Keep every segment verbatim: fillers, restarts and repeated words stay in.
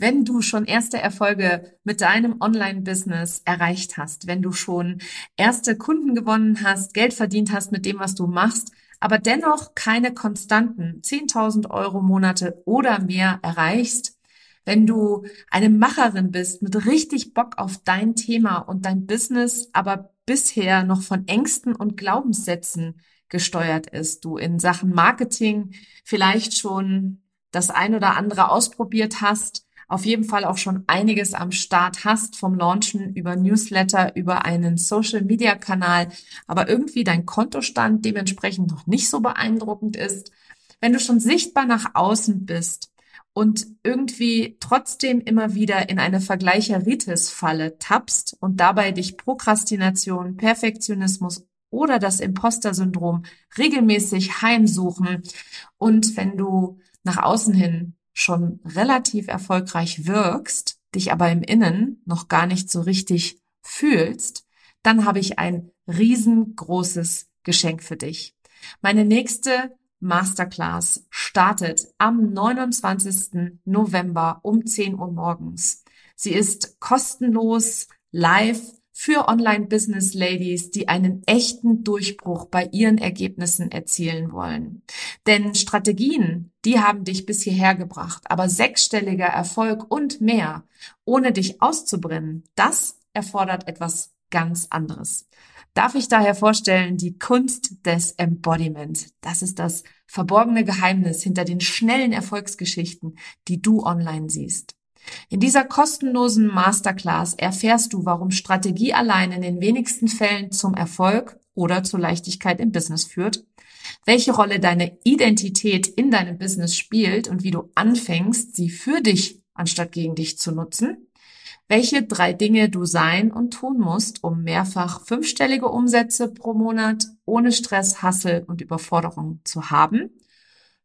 Wenn du schon erste Erfolge mit deinem Online-Business erreicht hast, wenn du schon erste Kunden gewonnen hast, Geld verdient hast mit dem, was du machst, aber dennoch keine konstanten zehntausend Euro Monate oder mehr erreichst, wenn du eine Macherin bist mit richtig Bock auf dein Thema und dein Business, aber bisher noch von Ängsten und Glaubenssätzen gesteuert ist, du in Sachen Marketing vielleicht schon das ein oder andere ausprobiert hast, auf jeden Fall auch schon einiges am Start hast, vom Launchen über Newsletter, über einen Social-Media-Kanal, aber irgendwie dein Kontostand dementsprechend noch nicht so beeindruckend ist. Wenn du schon sichtbar nach außen bist und irgendwie trotzdem immer wieder in eine Vergleicheritis-Falle tappst und dabei dich Prokrastination, Perfektionismus oder das Imposter-Syndrom regelmäßig heimsuchen, und wenn du nach außen hin schon relativ erfolgreich wirkst, dich aber im Innen noch gar nicht so richtig fühlst, dann habe ich ein riesengroßes Geschenk für dich. Meine nächste Masterclass startet am neunundzwanzigsten November um zehn Uhr morgens. Sie ist kostenlos, live, für Online-Business-Ladies, die einen echten Durchbruch bei ihren Ergebnissen erzielen wollen. Denn Strategien, die haben dich bis hierher gebracht, aber sechsstelliger Erfolg und mehr, ohne dich auszubrennen, das erfordert etwas ganz anderes. Darf ich daher vorstellen, die Kunst des Embodiment. Das ist das verborgene Geheimnis hinter den schnellen Erfolgsgeschichten, die du online siehst. In dieser kostenlosen Masterclass erfährst du, warum Strategie allein in den wenigsten Fällen zum Erfolg oder zur Leichtigkeit im Business führt, welche Rolle deine Identität in deinem Business spielt und wie du anfängst, sie für dich anstatt gegen dich zu nutzen, welche drei Dinge du sein und tun musst, um mehrfach fünfstellige Umsätze pro Monat ohne Stress, Hassel und Überforderung zu haben,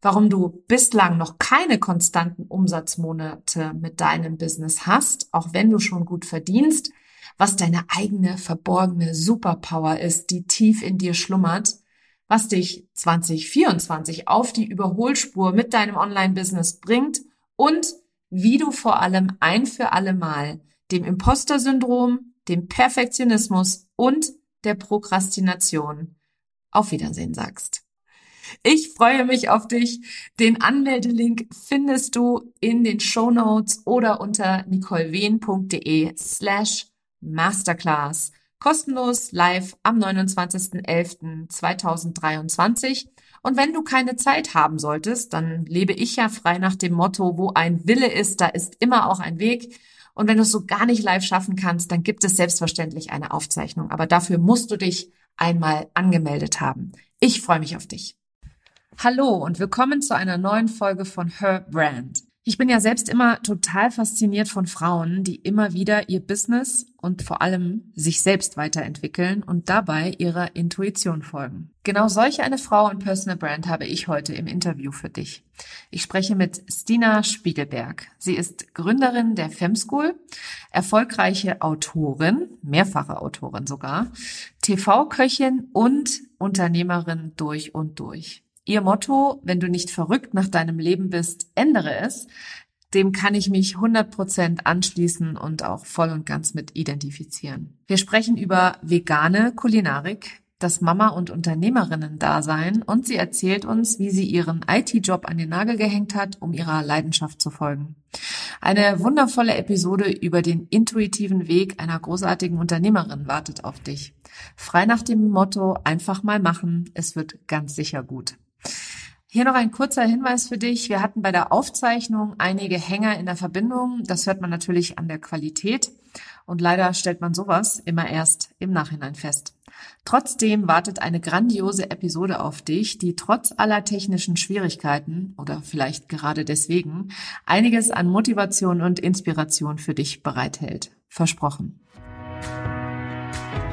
warum du bislang noch keine konstanten Umsatzmonate mit deinem Business hast, auch wenn du schon gut verdienst, was deine eigene verborgene Superpower ist, die tief in dir schlummert, was dich zwanzig vierundzwanzig auf die Überholspur mit deinem Online-Business bringt und wie du vor allem ein für alle Mal dem Imposter-Syndrom, dem Perfektionismus und der Prokrastination auf Wiedersehen sagst. Ich freue mich auf dich. Den Anmeldelink findest du in den Shownotes oder unter nicolewehn.de slash Masterclass. Kostenlos live am neunundzwanzigsten elften zweitausenddreiundzwanzig. Und wenn du keine Zeit haben solltest, dann lebe ich ja frei nach dem Motto, wo ein Wille ist, da ist immer auch ein Weg. Und wenn du es so gar nicht live schaffen kannst, dann gibt es selbstverständlich eine Aufzeichnung. Aber dafür musst du dich einmal angemeldet haben. Ich freue mich auf dich. Hallo und willkommen zu einer neuen Folge von Her Brand. Ich bin ja selbst immer total fasziniert von Frauen, die immer wieder ihr Business und vor allem sich selbst weiterentwickeln und dabei ihrer Intuition folgen. Genau solch eine Frau und Personal Brand habe ich heute im Interview für dich. Ich spreche mit Stina Spiegelberg. Sie ist Gründerin der FemSchool, erfolgreiche Autorin, mehrfache Autorin sogar, T V-Köchin und Unternehmerin durch und durch. Ihr Motto, wenn du nicht verrückt nach deinem Leben bist, ändere es, dem kann ich mich hundert Prozent anschließen und auch voll und ganz mit identifizieren. Wir sprechen über vegane Kulinarik, das Mama- und Unternehmerinnen-Dasein, und sie erzählt uns, wie sie ihren I T-Job an den Nagel gehängt hat, um ihrer Leidenschaft zu folgen. Eine wundervolle Episode über den intuitiven Weg einer großartigen Unternehmerin wartet auf dich. Frei nach dem Motto, einfach mal machen, es wird ganz sicher gut. Hier noch ein kurzer Hinweis für dich. Wir hatten bei der Aufzeichnung einige Hänger in der Verbindung. Das hört man natürlich an der Qualität. Und leider stellt man sowas immer erst im Nachhinein fest. Trotzdem wartet eine grandiose Episode auf dich, die trotz aller technischen Schwierigkeiten oder vielleicht gerade deswegen einiges an Motivation und Inspiration für dich bereithält. Versprochen.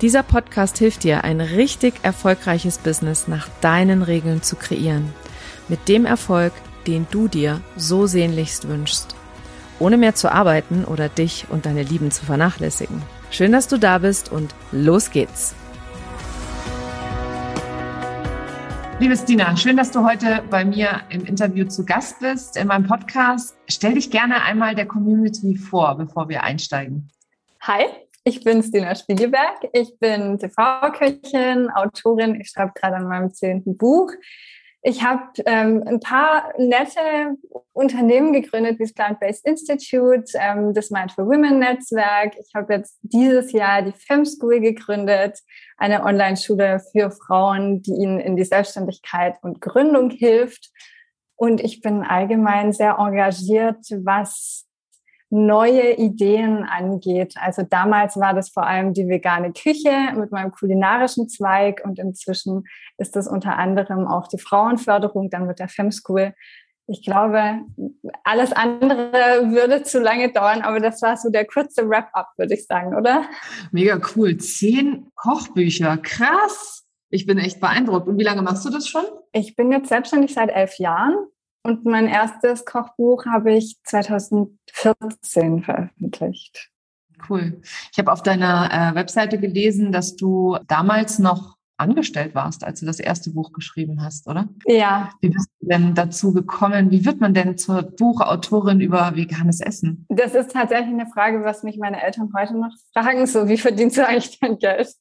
Dieser Podcast hilft dir, ein richtig erfolgreiches Business nach deinen Regeln zu kreieren. Mit dem Erfolg, den du dir so sehnlichst wünschst. Ohne mehr zu arbeiten oder dich und deine Lieben zu vernachlässigen. Schön, dass du da bist und los geht's! Liebe Stina, schön, dass du heute bei mir im Interview zu Gast bist, in meinem Podcast. Stell dich gerne einmal der Community vor, bevor wir einsteigen. Hi, ich bin Stina Spiegelberg. Ich bin T V-Köchin, Autorin. Ich schreibe gerade an meinem zehnten Buch. Ich habe ähm, ein paar nette Unternehmen gegründet, wie das Plant-Based Institute, ähm, das Mind-for-Women-Netzwerk. Ich habe jetzt dieses Jahr die FemSchool gegründet, eine Online-Schule für Frauen, die ihnen in die Selbstständigkeit und Gründung hilft. Und ich bin allgemein sehr engagiert, was neue Ideen angeht. Also damals war das vor allem die vegane Küche mit meinem kulinarischen Zweig und inzwischen ist das unter anderem auch die Frauenförderung, dann mit der FemSchool. Ich glaube, alles andere würde zu lange dauern, aber das war so der kurze Wrap-up, würde ich sagen, oder? Mega cool. Zehn Kochbücher, krass. Ich bin echt beeindruckt. Und wie lange machst du das schon? Ich bin jetzt selbstständig seit elf Jahren. Und mein erstes Kochbuch habe ich zweitausendvierzehn veröffentlicht. Cool. Ich habe auf deiner äh, Webseite gelesen, dass du damals noch angestellt warst, als du das erste Buch geschrieben hast, oder? Ja. Wie bist du denn dazu gekommen? Wie wird man denn zur Buchautorin über veganes Essen? Das ist tatsächlich eine Frage, was mich meine Eltern heute noch fragen. So, wie verdienst du eigentlich dein Geld?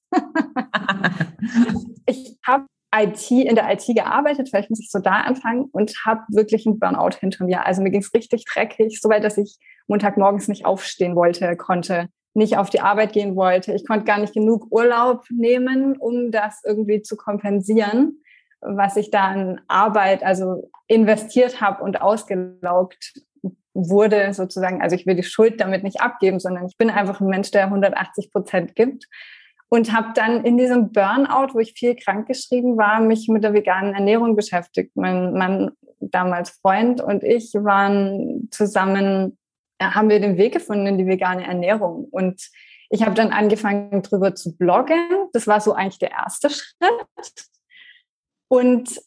Ich habe I T, in der I T gearbeitet, vielleicht muss ich so da anfangen und habe wirklich einen Burnout hinter mir. Also mir ging es richtig dreckig, soweit, dass ich Montagmorgens nicht aufstehen wollte, konnte, nicht auf die Arbeit gehen wollte. Ich konnte gar nicht genug Urlaub nehmen, um das irgendwie zu kompensieren, was ich da in Arbeit, also investiert habe und ausgelaugt wurde sozusagen. Also ich will die Schuld damit nicht abgeben, sondern ich bin einfach ein Mensch, der hundertachtzig Prozent gibt. Und habe dann in diesem Burnout, wo ich viel krankgeschrieben war, mich mit der veganen Ernährung beschäftigt. Mein Mann, damals Freund, und ich waren zusammen, haben wir den Weg gefunden in die vegane Ernährung. Und ich habe dann angefangen, drüber zu bloggen. Das war so eigentlich der erste Schritt. Und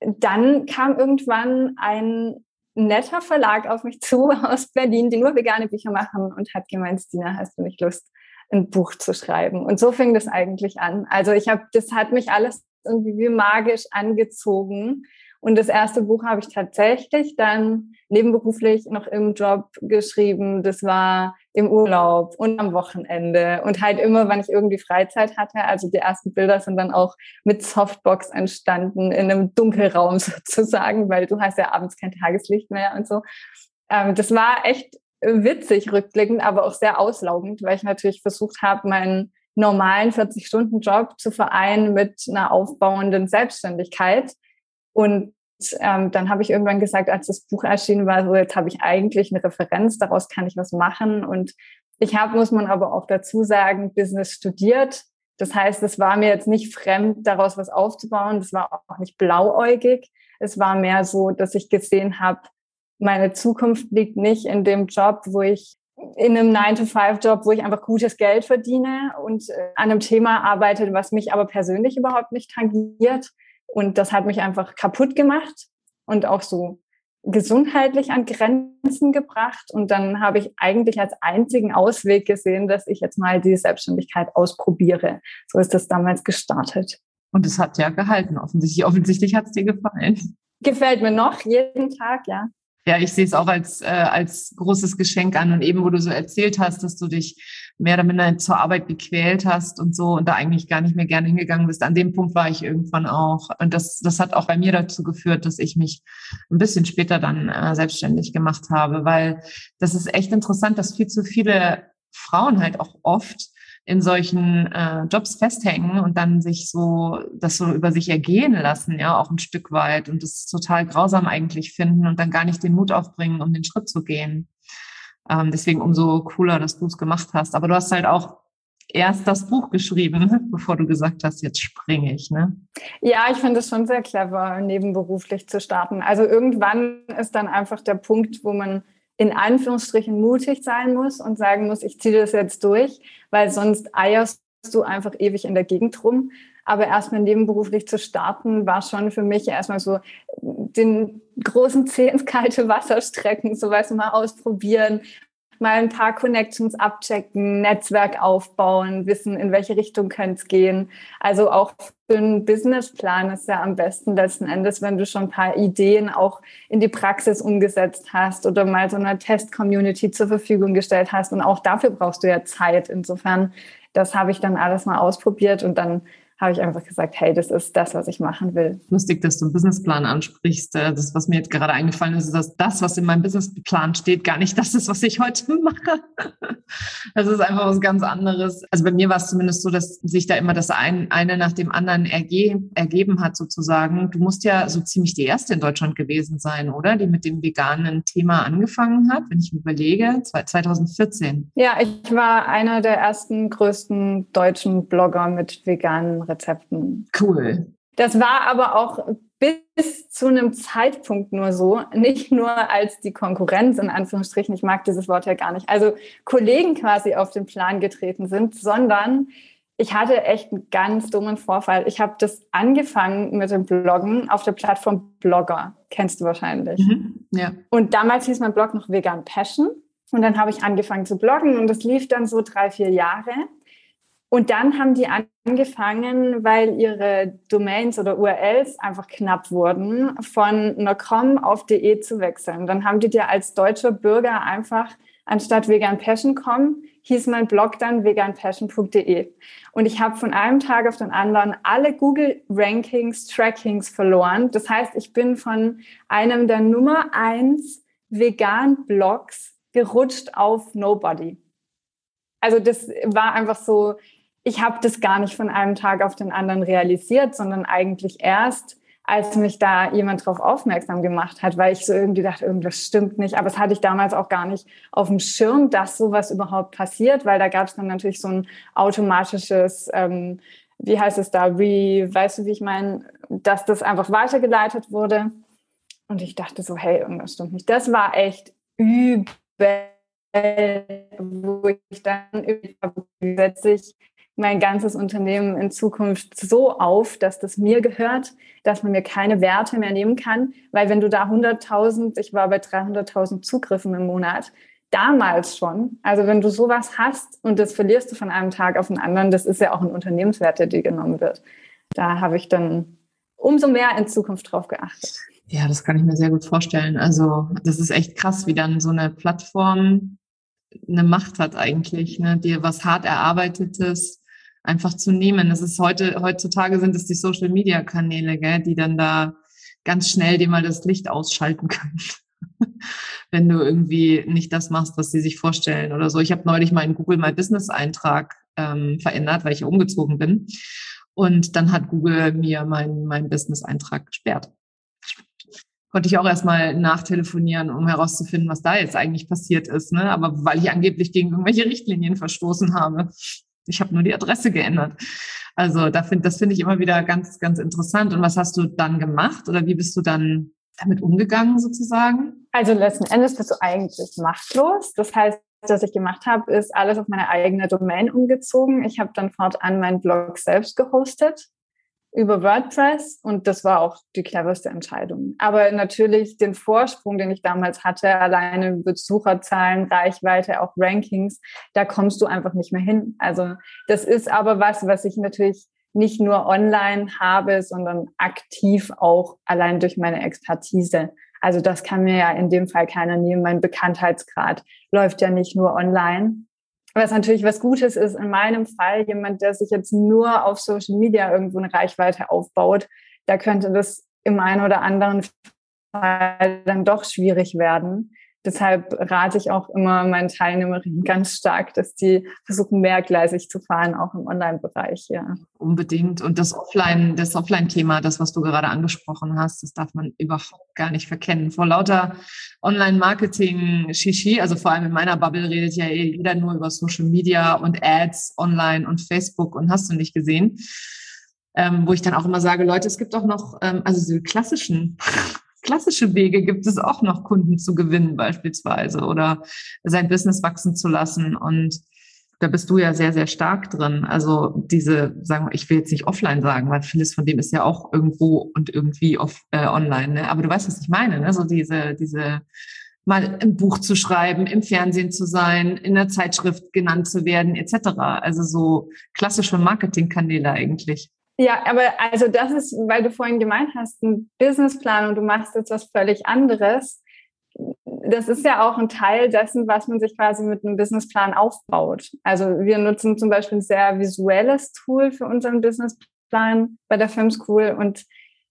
dann kam irgendwann ein netter Verlag auf mich zu aus Berlin, die nur vegane Bücher machen, und hat gemeint, Stina, hast du nicht Lust, ein Buch zu schreiben? Und so fing das eigentlich an. Also ich habe, das hat mich alles irgendwie wie magisch angezogen. Und das erste Buch habe ich tatsächlich dann nebenberuflich noch im Job geschrieben. Das war im Urlaub und am Wochenende und halt immer, wenn ich irgendwie Freizeit hatte. Also die ersten Bilder sind dann auch mit Softbox entstanden, in einem Dunkelraum sozusagen, weil du hast ja abends kein Tageslicht mehr und so. Das war echt witzig rückblickend, aber auch sehr auslaugend, weil ich natürlich versucht habe, meinen normalen vierzig-Stunden-Job zu vereinen mit einer aufbauenden Selbstständigkeit. Und ähm, dann habe ich irgendwann gesagt, als das Buch erschienen war, so, jetzt habe ich eigentlich eine Referenz, daraus kann ich was machen. Und ich habe, muss man aber auch dazu sagen, Business studiert. Das heißt, es war mir jetzt nicht fremd, daraus was aufzubauen. Das war auch nicht blauäugig. Es war mehr so, dass ich gesehen habe, meine Zukunft liegt nicht in dem Job, wo ich in einem nine to five Job, wo ich einfach gutes Geld verdiene und an einem Thema arbeite, was mich aber persönlich überhaupt nicht tangiert. Und das hat mich einfach kaputt gemacht und auch so gesundheitlich an Grenzen gebracht. Und dann habe ich eigentlich als einzigen Ausweg gesehen, dass ich jetzt mal die Selbstständigkeit ausprobiere. So ist das damals gestartet. Und es hat ja gehalten, offensichtlich. Offensichtlich hat es dir gefallen. Gefällt mir noch, jeden Tag, ja. Ja, ich sehe es auch als, äh, als großes Geschenk an. Und eben, wo du so erzählt hast, dass du dich mehr oder minder zur Arbeit gequält hast und so und da eigentlich gar nicht mehr gerne hingegangen bist. An dem Punkt war ich irgendwann auch. Und das, das hat auch bei mir dazu geführt, dass ich mich ein bisschen später dann äh, selbstständig gemacht habe. Weil das ist echt interessant, dass viel zu viele Frauen halt auch oft in solchen äh, Jobs festhängen und dann sich so, das so über sich ergehen lassen, ja, auch ein Stück weit, und das total grausam eigentlich finden und dann gar nicht den Mut aufbringen, um den Schritt zu gehen. Ähm, deswegen umso cooler, dass du es gemacht hast. Aber du hast halt auch erst das Buch geschrieben, bevor du gesagt hast, jetzt springe ich, ne? Ja, ich finde es schon sehr clever, nebenberuflich zu starten. Also irgendwann ist dann einfach der Punkt, wo man in Anführungsstrichen mutig sein muss und sagen muss, ich ziehe das jetzt durch, weil sonst eierst du einfach ewig in der Gegend rum. Aber erstmal nebenberuflich zu starten, war schon für mich erstmal so den großen Zeh ins kalte Wasser strecken, sowas mal ausprobieren, mal ein paar Connections abchecken, Netzwerk aufbauen, wissen, in welche Richtung könnte es gehen. Also auch für einen Businessplan ist ja am besten letzten Endes, wenn du schon ein paar Ideen auch in die Praxis umgesetzt hast oder mal so einer Test-Community zur Verfügung gestellt hast. Und auch dafür brauchst du ja Zeit. Insofern, das habe ich dann alles mal ausprobiert und dann habe ich einfach gesagt, hey, das ist das, was ich machen will. Lustig, dass du einen Businessplan ansprichst. Das, was mir jetzt gerade eingefallen ist, ist, dass das, was in meinem Businessplan steht, gar nicht das ist, was ich heute mache. Das ist einfach was ganz anderes. Also bei mir war es zumindest so, dass sich da immer das ein, eine nach dem anderen erge, ergeben hat sozusagen. Du musst ja so ziemlich die erste in Deutschland gewesen sein, oder? Die mit dem veganen Thema angefangen hat, wenn ich mir überlege, zwanzig vierzehn. Ja, ich war einer der ersten größten deutschen Blogger mit veganen Rezepten. Cool. Das war aber auch bis zu einem Zeitpunkt nur so, nicht nur als die Konkurrenz, in Anführungsstrichen, ich mag dieses Wort ja gar nicht, also Kollegen quasi auf den Plan getreten sind, sondern ich hatte echt einen ganz dummen Vorfall. Ich habe das angefangen mit dem Bloggen auf der Plattform Blogger, kennst du wahrscheinlich. Mhm, ja. Und damals hieß mein Blog noch Vegan Passion und dann habe ich angefangen zu bloggen und das lief dann so drei, vier Jahre. Und dann haben die angefangen, weil ihre Domains oder U R Ls einfach knapp wurden, von .com auf .de zu wechseln. Dann haben die dir als deutscher Bürger einfach, anstatt vegan passion punkt com, hieß mein Blog dann vegan passion punkt de. Und ich habe von einem Tag auf den anderen alle Google-Rankings, Trackings verloren. Das heißt, ich bin von einem der Nummer eins Vegan-Blogs gerutscht auf Nobody. Also das war einfach so... Ich habe das gar nicht von einem Tag auf den anderen realisiert, sondern eigentlich erst, als mich da jemand drauf aufmerksam gemacht hat, weil ich so irgendwie dachte, irgendwas stimmt nicht. Aber das hatte ich damals auch gar nicht auf dem Schirm, dass sowas überhaupt passiert, weil da gab es dann natürlich so ein automatisches, ähm, wie heißt es da, Re, weißt du, wie ich meine, dass das einfach weitergeleitet wurde. Und ich dachte so, hey, irgendwas stimmt nicht. Das war echt übel, wo ich dann übersetzt mein ganzes Unternehmen in Zukunft so auf, dass das mir gehört, dass man mir keine Werte mehr nehmen kann, weil wenn du da hunderttausend, ich war bei dreihunderttausend Zugriffen im Monat, damals schon, also wenn du sowas hast und das verlierst du von einem Tag auf den anderen, das ist ja auch ein Unternehmenswert, der dir genommen wird. Da habe ich dann umso mehr in Zukunft drauf geachtet. Ja, das kann ich mir sehr gut vorstellen. Also das ist echt krass, wie dann so eine Plattform eine Macht hat eigentlich, ne? Dir was hart Erarbeitetes einfach zu nehmen. Das ist heute, heutzutage sind es die Social Media Kanäle, gell, die dann da ganz schnell dir mal das Licht ausschalten können, wenn du irgendwie nicht das machst, was sie sich vorstellen oder so. Ich habe neulich meinen Google My Business Eintrag ähm, verändert, weil ich umgezogen bin. Und dann hat Google mir meinen mein Business Eintrag gesperrt. Konnte ich auch erstmal nachtelefonieren, um herauszufinden, was da jetzt eigentlich passiert ist, ne? Aber weil ich angeblich gegen irgendwelche Richtlinien verstoßen habe. Ich habe nur die Adresse geändert. Also da find, das finde ich immer wieder ganz, ganz interessant. Und was hast du dann gemacht oder wie bist du dann damit umgegangen sozusagen? Also letzten Endes bist du eigentlich machtlos. Das heißt, was ich gemacht habe, ist alles auf meine eigene Domain umgezogen. Ich habe dann fortan meinen Blog selbst gehostet über WordPress und das war auch die cleverste Entscheidung. Aber natürlich den Vorsprung, den ich damals hatte, alleine Besucherzahlen, Reichweite, auch Rankings, da kommst du einfach nicht mehr hin. Also das ist aber was, was ich natürlich nicht nur online habe, sondern aktiv auch allein durch meine Expertise. Also das kann mir ja in dem Fall keiner nehmen. Mein Bekanntheitsgrad läuft ja nicht nur online. Was natürlich was Gutes ist, in meinem Fall, jemand, der sich jetzt nur auf Social Media irgendwo eine Reichweite aufbaut, da könnte das im einen oder anderen Fall dann doch schwierig werden. Deshalb rate ich auch immer meinen Teilnehmerinnen ganz stark, dass die versuchen, mehrgleisig zu fahren, auch im Online-Bereich. Ja. Unbedingt. Und das Offline, das Offline-Thema, das, was du gerade angesprochen hast, das darf man überhaupt gar nicht verkennen. Vor lauter Online-Marketing-Shishi, also vor allem in meiner Bubble, redet ja eh jeder nur über Social Media und Ads online und Facebook und hast du nicht gesehen. Ähm, wo ich dann auch immer sage, Leute, es gibt auch noch ähm, also so klassischen... Klassische Wege gibt es auch noch, Kunden zu gewinnen beispielsweise oder sein Business wachsen zu lassen. Und da bist du ja sehr, sehr stark drin. Also diese, sagen wir, ich will jetzt nicht offline sagen, weil vieles von dem ist ja auch irgendwo und irgendwie off, äh, online, ne? Aber du weißt, was ich meine, ne? So diese, diese, mal im Buch zu schreiben, im Fernsehen zu sein, in der Zeitschrift genannt zu werden, et cetera. Also so klassische Marketingkanäle eigentlich. Ja, aber also das ist, weil du vorhin gemeint hast, ein Businessplan und du machst jetzt was völlig anderes. Das ist ja auch ein Teil dessen, was man sich quasi mit einem Businessplan aufbaut. Also wir nutzen zum Beispiel ein sehr visuelles Tool für unseren Businessplan bei der FemSchool und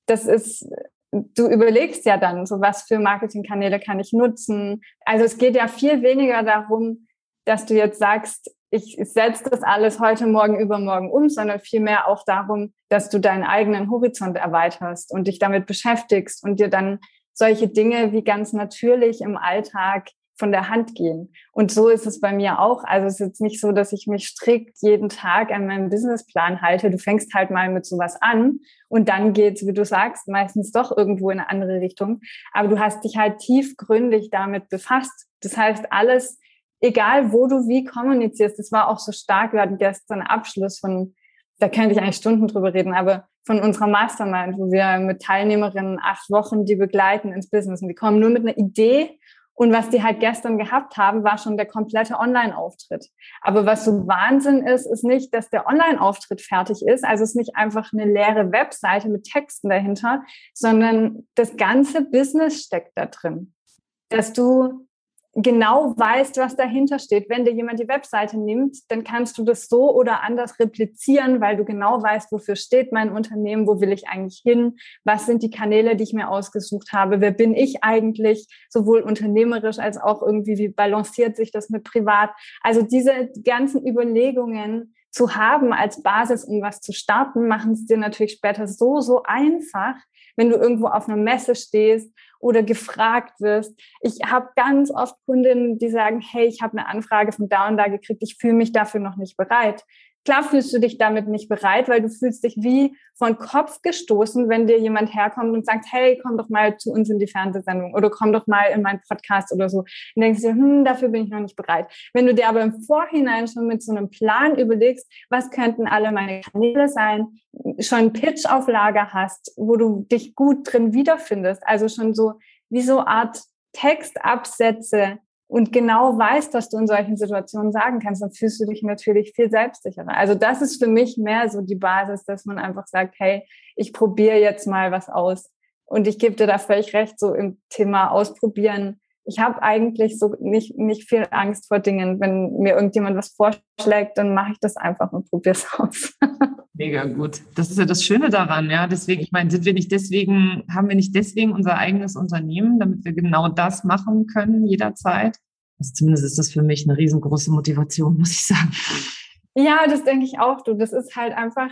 das ist, du überlegst ja dann, so was für Marketingkanäle kann ich nutzen. Also es geht ja viel weniger darum, dass du jetzt sagst, ich setze das alles heute, morgen, übermorgen um, sondern vielmehr auch darum, dass du deinen eigenen Horizont erweiterst und dich damit beschäftigst und dir dann solche Dinge wie ganz natürlich im Alltag von der Hand gehen. Und so ist es bei mir auch. Also es ist jetzt nicht so, dass ich mich strikt jeden Tag an meinem Businessplan halte. Du fängst halt mal mit sowas an und dann geht's, wie du sagst, meistens doch irgendwo in eine andere Richtung. Aber du hast dich halt tiefgründig damit befasst. Das heißt, alles, egal wo du wie kommunizierst, das war auch so stark. Wir hatten gestern Abschluss von, da könnte ich eigentlich Stunden drüber reden, aber von unserer Mastermind, wo wir mit Teilnehmerinnen acht Wochen die begleiten ins Business. Und die kommen nur mit einer Idee. Und was die halt gestern gehabt haben, war schon der komplette Online-Auftritt. Aber was so Wahnsinn ist, ist nicht, dass der Online-Auftritt fertig ist. Also es ist nicht einfach eine leere Webseite mit Texten dahinter, sondern das ganze Business steckt da drin. Dass du genau weißt, was dahinter steht. Wenn dir jemand die Webseite nimmt, dann kannst du das so oder anders replizieren, weil du genau weißt, wofür steht mein Unternehmen, wo will ich eigentlich hin, was sind die Kanäle, die ich mir ausgesucht habe, wer bin ich eigentlich, sowohl unternehmerisch als auch irgendwie, wie balanciert sich das mit privat. Also diese ganzen Überlegungen zu haben als Basis, um was zu starten, machen es dir natürlich später so, so einfach, wenn du irgendwo auf einer Messe stehst oder gefragt wirst. Ich habe ganz oft Kundinnen, die sagen, hey, ich habe eine Anfrage von da und da gekriegt, ich fühle mich dafür noch nicht bereit. Klar fühlst du dich damit nicht bereit, weil du fühlst dich wie von Kopf gestoßen, wenn dir jemand herkommt und sagt, hey, komm doch mal zu uns in die Fernsehsendung oder komm doch mal in meinen Podcast oder so. Und denkst dir, hm, dafür bin ich noch nicht bereit. Wenn du dir aber im Vorhinein schon mit so einem Plan überlegst, was könnten alle meine Kanäle sein, schon einen Pitch auf Lager hast, wo du dich gut drin wiederfindest, also schon so wie so eine Art Textabsätze, und genau weißt, was du in solchen Situationen sagen kannst, dann fühlst du dich natürlich viel selbstsicherer. Also das ist für mich mehr so die Basis, dass man einfach sagt, hey, ich probiere jetzt mal was aus. Und ich gebe dir da völlig recht, so im Thema Ausprobieren. Ich habe eigentlich so nicht nicht viel Angst vor Dingen. Wenn mir irgendjemand was vorschlägt, dann mache ich das einfach und probiere es aus. Mega gut. Das ist ja das Schöne daran, ja. Deswegen, ich meine, sind wir nicht deswegen, haben wir nicht deswegen unser eigenes Unternehmen, damit wir genau das machen können jederzeit? Also zumindest ist das für mich eine riesengroße Motivation, muss ich sagen. Ja, das denke ich auch, du. Das ist halt einfach,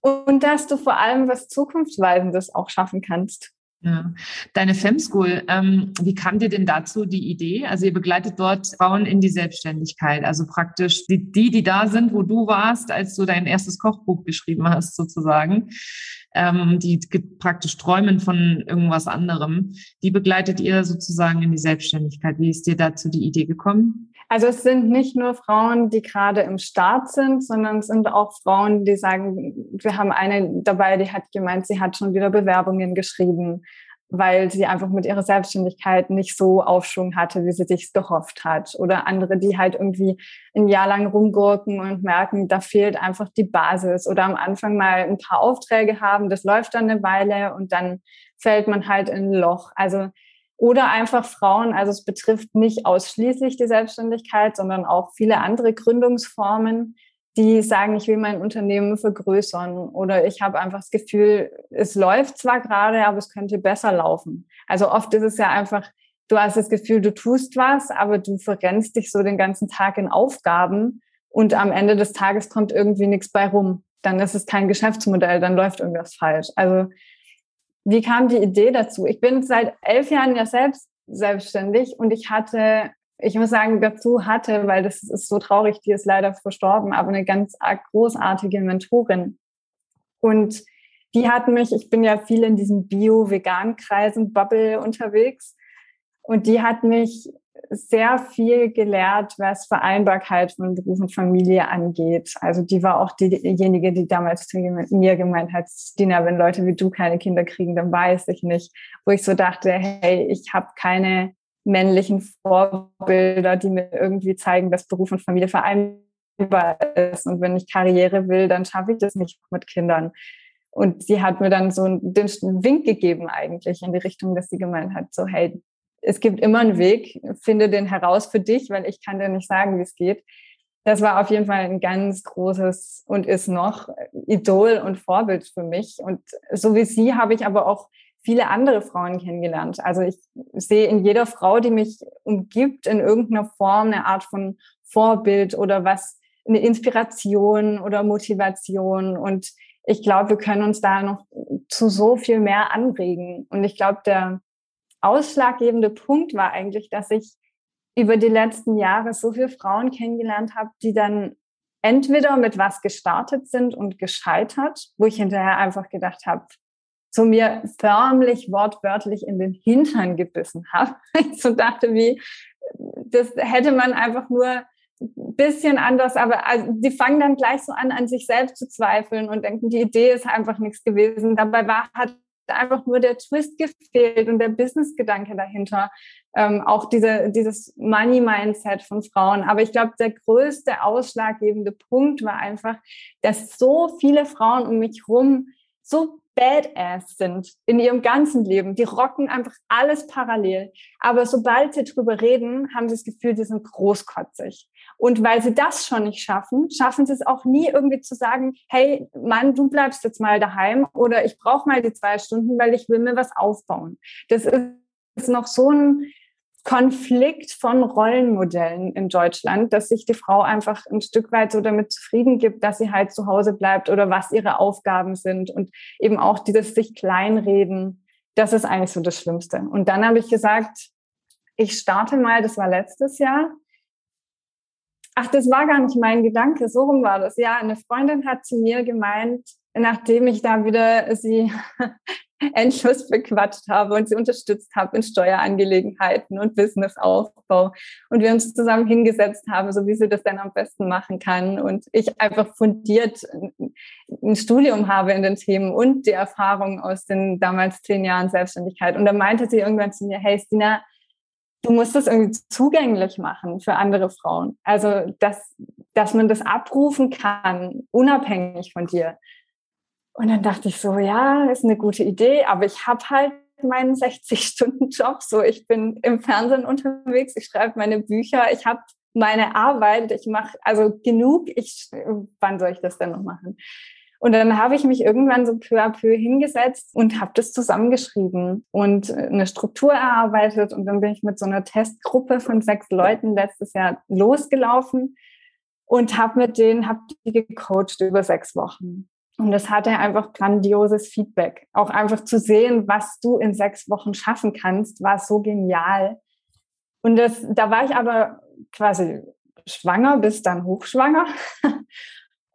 und dass du vor allem was Zukunftsweisendes auch schaffen kannst. Ja. Deine FemSchool, ähm, wie kam dir denn dazu die Idee? Also ihr begleitet dort Frauen in die Selbstständigkeit, also praktisch die, die, die da sind, wo du warst, als du dein erstes Kochbuch geschrieben hast sozusagen, ähm, die praktisch träumen von irgendwas anderem, die begleitet ihr sozusagen in die Selbstständigkeit. Wie ist dir dazu die Idee gekommen? Also es sind nicht nur Frauen, die gerade im Start sind, sondern es sind auch Frauen, die sagen, wir haben eine dabei, die hat gemeint, sie hat schon wieder Bewerbungen geschrieben, weil sie einfach mit ihrer Selbstständigkeit nicht so Aufschwung hatte, wie sie sich gehofft hat. Oder andere, die halt irgendwie ein Jahr lang rumgurken und merken, da fehlt einfach die Basis. Oder am Anfang mal ein paar Aufträge haben, das läuft dann eine Weile und dann fällt man halt in ein Loch. Also oder einfach Frauen, also es betrifft nicht ausschließlich die Selbstständigkeit, sondern auch viele andere Gründungsformen, die sagen, ich will mein Unternehmen vergrößern oder ich habe einfach das Gefühl, es läuft zwar gerade, aber es könnte besser laufen. Also oft ist es ja einfach, du hast das Gefühl, du tust was, aber du verrennst dich so den ganzen Tag in Aufgaben und am Ende des Tages kommt irgendwie nichts bei rum. Dann ist es kein Geschäftsmodell, dann läuft irgendwas falsch. Also wie kam die Idee dazu? Ich bin seit elf Jahren ja selbst selbstständig und ich hatte, ich muss sagen, dazu hatte, weil das ist so traurig, die ist leider verstorben, aber eine ganz großartige Mentorin. Und die hat mich, ich bin ja viel in diesen Bio-Vegan-Kreisen, Bubble unterwegs und die hat mich sehr viel gelehrt, was Vereinbarkeit von Beruf und Familie angeht. Also die war auch diejenige, die damals zu mir gemeint hat, Stina, wenn Leute wie du keine Kinder kriegen, dann weiß ich nicht. Wo ich so dachte, hey, ich habe keine männlichen Vorbilder, die mir irgendwie zeigen, dass Beruf und Familie vereinbar ist. Und wenn ich Karriere will, dann schaffe ich das nicht mit Kindern. Und sie hat mir dann so einen dünnsten Wink gegeben eigentlich in die Richtung, dass sie gemeint hat, so hey, es gibt immer einen Weg, finde den heraus für dich, weil ich kann dir nicht sagen, wie es geht. Das war auf jeden Fall ein ganz großes und ist noch Idol und Vorbild für mich. Und so wie sie habe ich aber auch viele andere Frauen kennengelernt. Also ich sehe in jeder Frau, die mich umgibt, in irgendeiner Form eine Art von Vorbild oder was, eine Inspiration oder Motivation. Und ich glaube, wir können uns da noch zu so viel mehr anregen. Und ich glaube, der ausschlaggebende Punkt war eigentlich, dass ich über die letzten Jahre so viele Frauen kennengelernt habe, die dann entweder mit was gestartet sind und gescheitert, wo ich hinterher einfach gedacht habe, so mir förmlich, wortwörtlich in den Hintern gebissen habe. Ich so dachte, wie, das hätte man einfach nur ein bisschen anders, aber also die fangen dann gleich so an, an sich selbst zu zweifeln und denken, die Idee ist einfach nichts gewesen. Dabei war halt einfach nur der Twist gefehlt und der Business-Gedanke dahinter, ähm, auch diese, dieses Money-Mindset von Frauen. Aber ich glaube, der größte ausschlaggebende Punkt war einfach, dass so viele Frauen um mich rum so badass sind in ihrem ganzen Leben. Die rocken einfach alles parallel. Aber sobald sie drüber reden, haben sie das Gefühl, sie sind großkotzig. Und weil sie das schon nicht schaffen, schaffen sie es auch nie irgendwie zu sagen, hey Mann, du bleibst jetzt mal daheim oder ich brauche mal die zwei Stunden, weil ich will mir was aufbauen. Das ist noch so ein Konflikt von Rollenmodellen in Deutschland, dass sich die Frau einfach ein Stück weit so damit zufrieden gibt, dass sie halt zu Hause bleibt oder was ihre Aufgaben sind und eben auch dieses sich kleinreden, das ist eigentlich so das Schlimmste. Und dann habe ich gesagt, ich starte mal, das war letztes Jahr. Ach, das war gar nicht mein Gedanke, so rum war das. Ja, eine Freundin hat zu mir gemeint, nachdem ich da wieder sie endlos bequatscht habe und sie unterstützt habe in Steuerangelegenheiten und Businessaufbau und wir uns zusammen hingesetzt haben, so wie sie das denn am besten machen kann und ich einfach fundiert ein Studium habe in den Themen und die Erfahrung aus den damals zehn Jahren Selbstständigkeit. Und dann meinte sie irgendwann zu mir, hey Stina, du musst das irgendwie zugänglich machen für andere Frauen. Also, dass, dass man das abrufen kann, unabhängig von dir. Und dann dachte ich so, ja, ist eine gute Idee, aber ich habe halt meinen sechzig-Stunden-Job. So, ich bin im Fernsehen unterwegs, ich schreibe meine Bücher, ich habe meine Arbeit, ich mache also genug. Ich, wann soll ich das denn noch machen? Und dann habe ich mich irgendwann so peu à peu hingesetzt und habe das zusammengeschrieben und eine Struktur erarbeitet. Und dann bin ich mit so einer Testgruppe von sechs Leuten letztes Jahr losgelaufen und habe mit denen, habe die gecoacht über sechs Wochen. Und das hatte einfach grandioses Feedback. Auch einfach zu sehen, was du in sechs Wochen schaffen kannst, war so genial. Und das, da war ich aber quasi schwanger bis dann hochschwanger.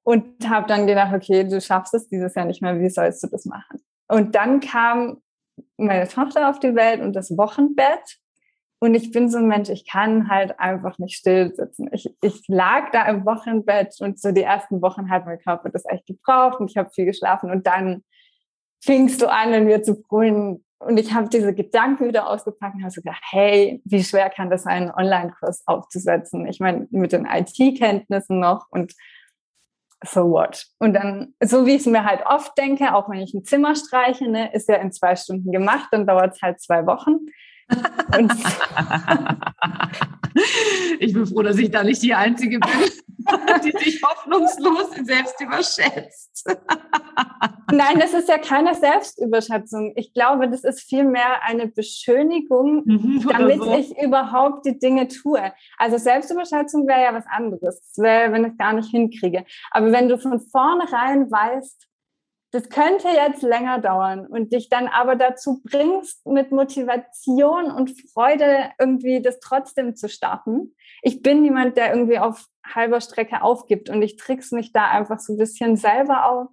Und habe dann gedacht, okay, du schaffst es dieses Jahr nicht mehr, wie sollst du das machen? Und dann kam meine Tochter auf die Welt und das Wochenbett. Und ich bin so ein Mensch, ich kann halt einfach nicht still sitzen. Ich, ich lag da im Wochenbett und so die ersten Wochen hat mein Körper das echt gebraucht und ich habe viel geschlafen. Und dann fingst du an, in mir zu brüllen. Und ich habe diese Gedanken wieder ausgepackt und habe so gedacht, hey, wie schwer kann das sein, einen Online-Kurs aufzusetzen? Ich meine, mit den I T-Kenntnissen noch und so what? Und dann, so wie ich es mir halt oft denke, auch wenn ich ein Zimmer streiche, ne, ist ja in zwei Stunden gemacht, dann dauert es halt zwei Wochen. Und ich bin froh, dass ich da nicht die Einzige bin, die sich hoffnungslos selbst überschätzt. Nein, das ist ja keine Selbstüberschätzung. Ich glaube, das ist vielmehr eine Beschönigung, mhm, damit so. Ich überhaupt die Dinge tue. Also Selbstüberschätzung wäre ja was anderes. Das wäre, wenn ich es gar nicht hinkriege. Aber wenn du von vornherein weißt, das könnte jetzt länger dauern und dich dann aber dazu bringst, mit Motivation und Freude irgendwie das trotzdem zu starten. Ich bin niemand, der irgendwie auf halber Strecke aufgibt und ich trickse mich da einfach so ein bisschen selber auf,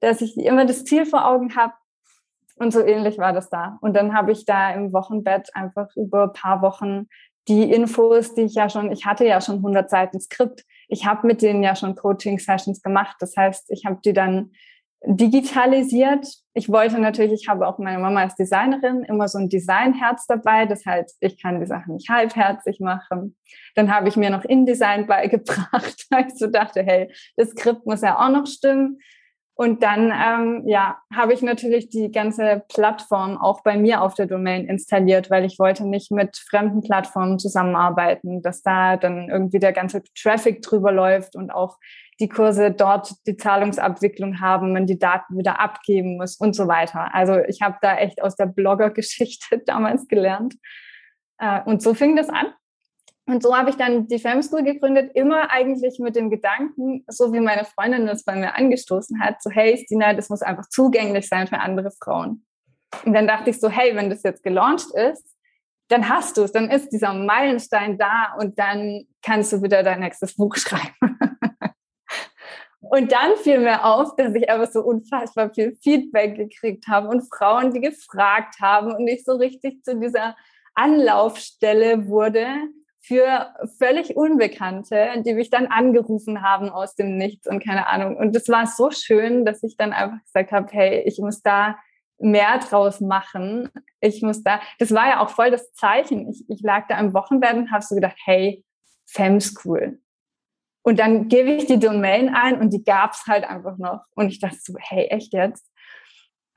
dass ich immer das Ziel vor Augen habe und so ähnlich war das da. Und dann habe ich da im Wochenbett einfach über ein paar Wochen die Infos, die ich ja schon, ich hatte ja schon hundert Seiten Skript, ich habe mit denen ja schon Coaching-Sessions gemacht, das heißt, ich habe die dann digitalisiert. Ich wollte natürlich, ich habe auch meine Mama als Designerin, immer so ein Designherz dabei, das heißt, ich kann die Sachen nicht halbherzig machen. Dann habe ich mir noch InDesign beigebracht, weil ich so dachte, hey, das Skript muss ja auch noch stimmen. Und dann ähm, ja, habe ich natürlich die ganze Plattform auch bei mir auf der Domain installiert, weil ich wollte nicht mit fremden Plattformen zusammenarbeiten, dass da dann irgendwie der ganze Traffic drüber läuft und auch die Kurse dort die Zahlungsabwicklung haben, man die Daten wieder abgeben muss und so weiter. Also ich habe da echt aus der Blogger-Geschichte damals gelernt. Äh, und so fing das an. Und so habe ich dann die FemSchool gegründet, immer eigentlich mit dem Gedanken, so wie meine Freundin das bei mir angestoßen hat, so hey Stina, das muss einfach zugänglich sein für andere Frauen. Und dann dachte ich so, hey, wenn das jetzt gelauncht ist, dann hast du es, dann ist dieser Meilenstein da und dann kannst du wieder dein nächstes Buch schreiben. Und dann fiel mir auf, dass ich aber so unfassbar viel Feedback gekriegt habe und Frauen, die gefragt haben und ich so richtig zu dieser Anlaufstelle wurde, für völlig Unbekannte, die mich dann angerufen haben aus dem Nichts und keine Ahnung. Und das war so schön, dass ich dann einfach gesagt habe, hey, ich muss da mehr draus machen. Ich muss da, das war ja auch voll das Zeichen. Ich, ich lag da am Wochenbett und habe so gedacht, hey, FemSchool. Und dann gebe ich die Domain ein und die gab es halt einfach noch. Und ich dachte so, hey, echt jetzt?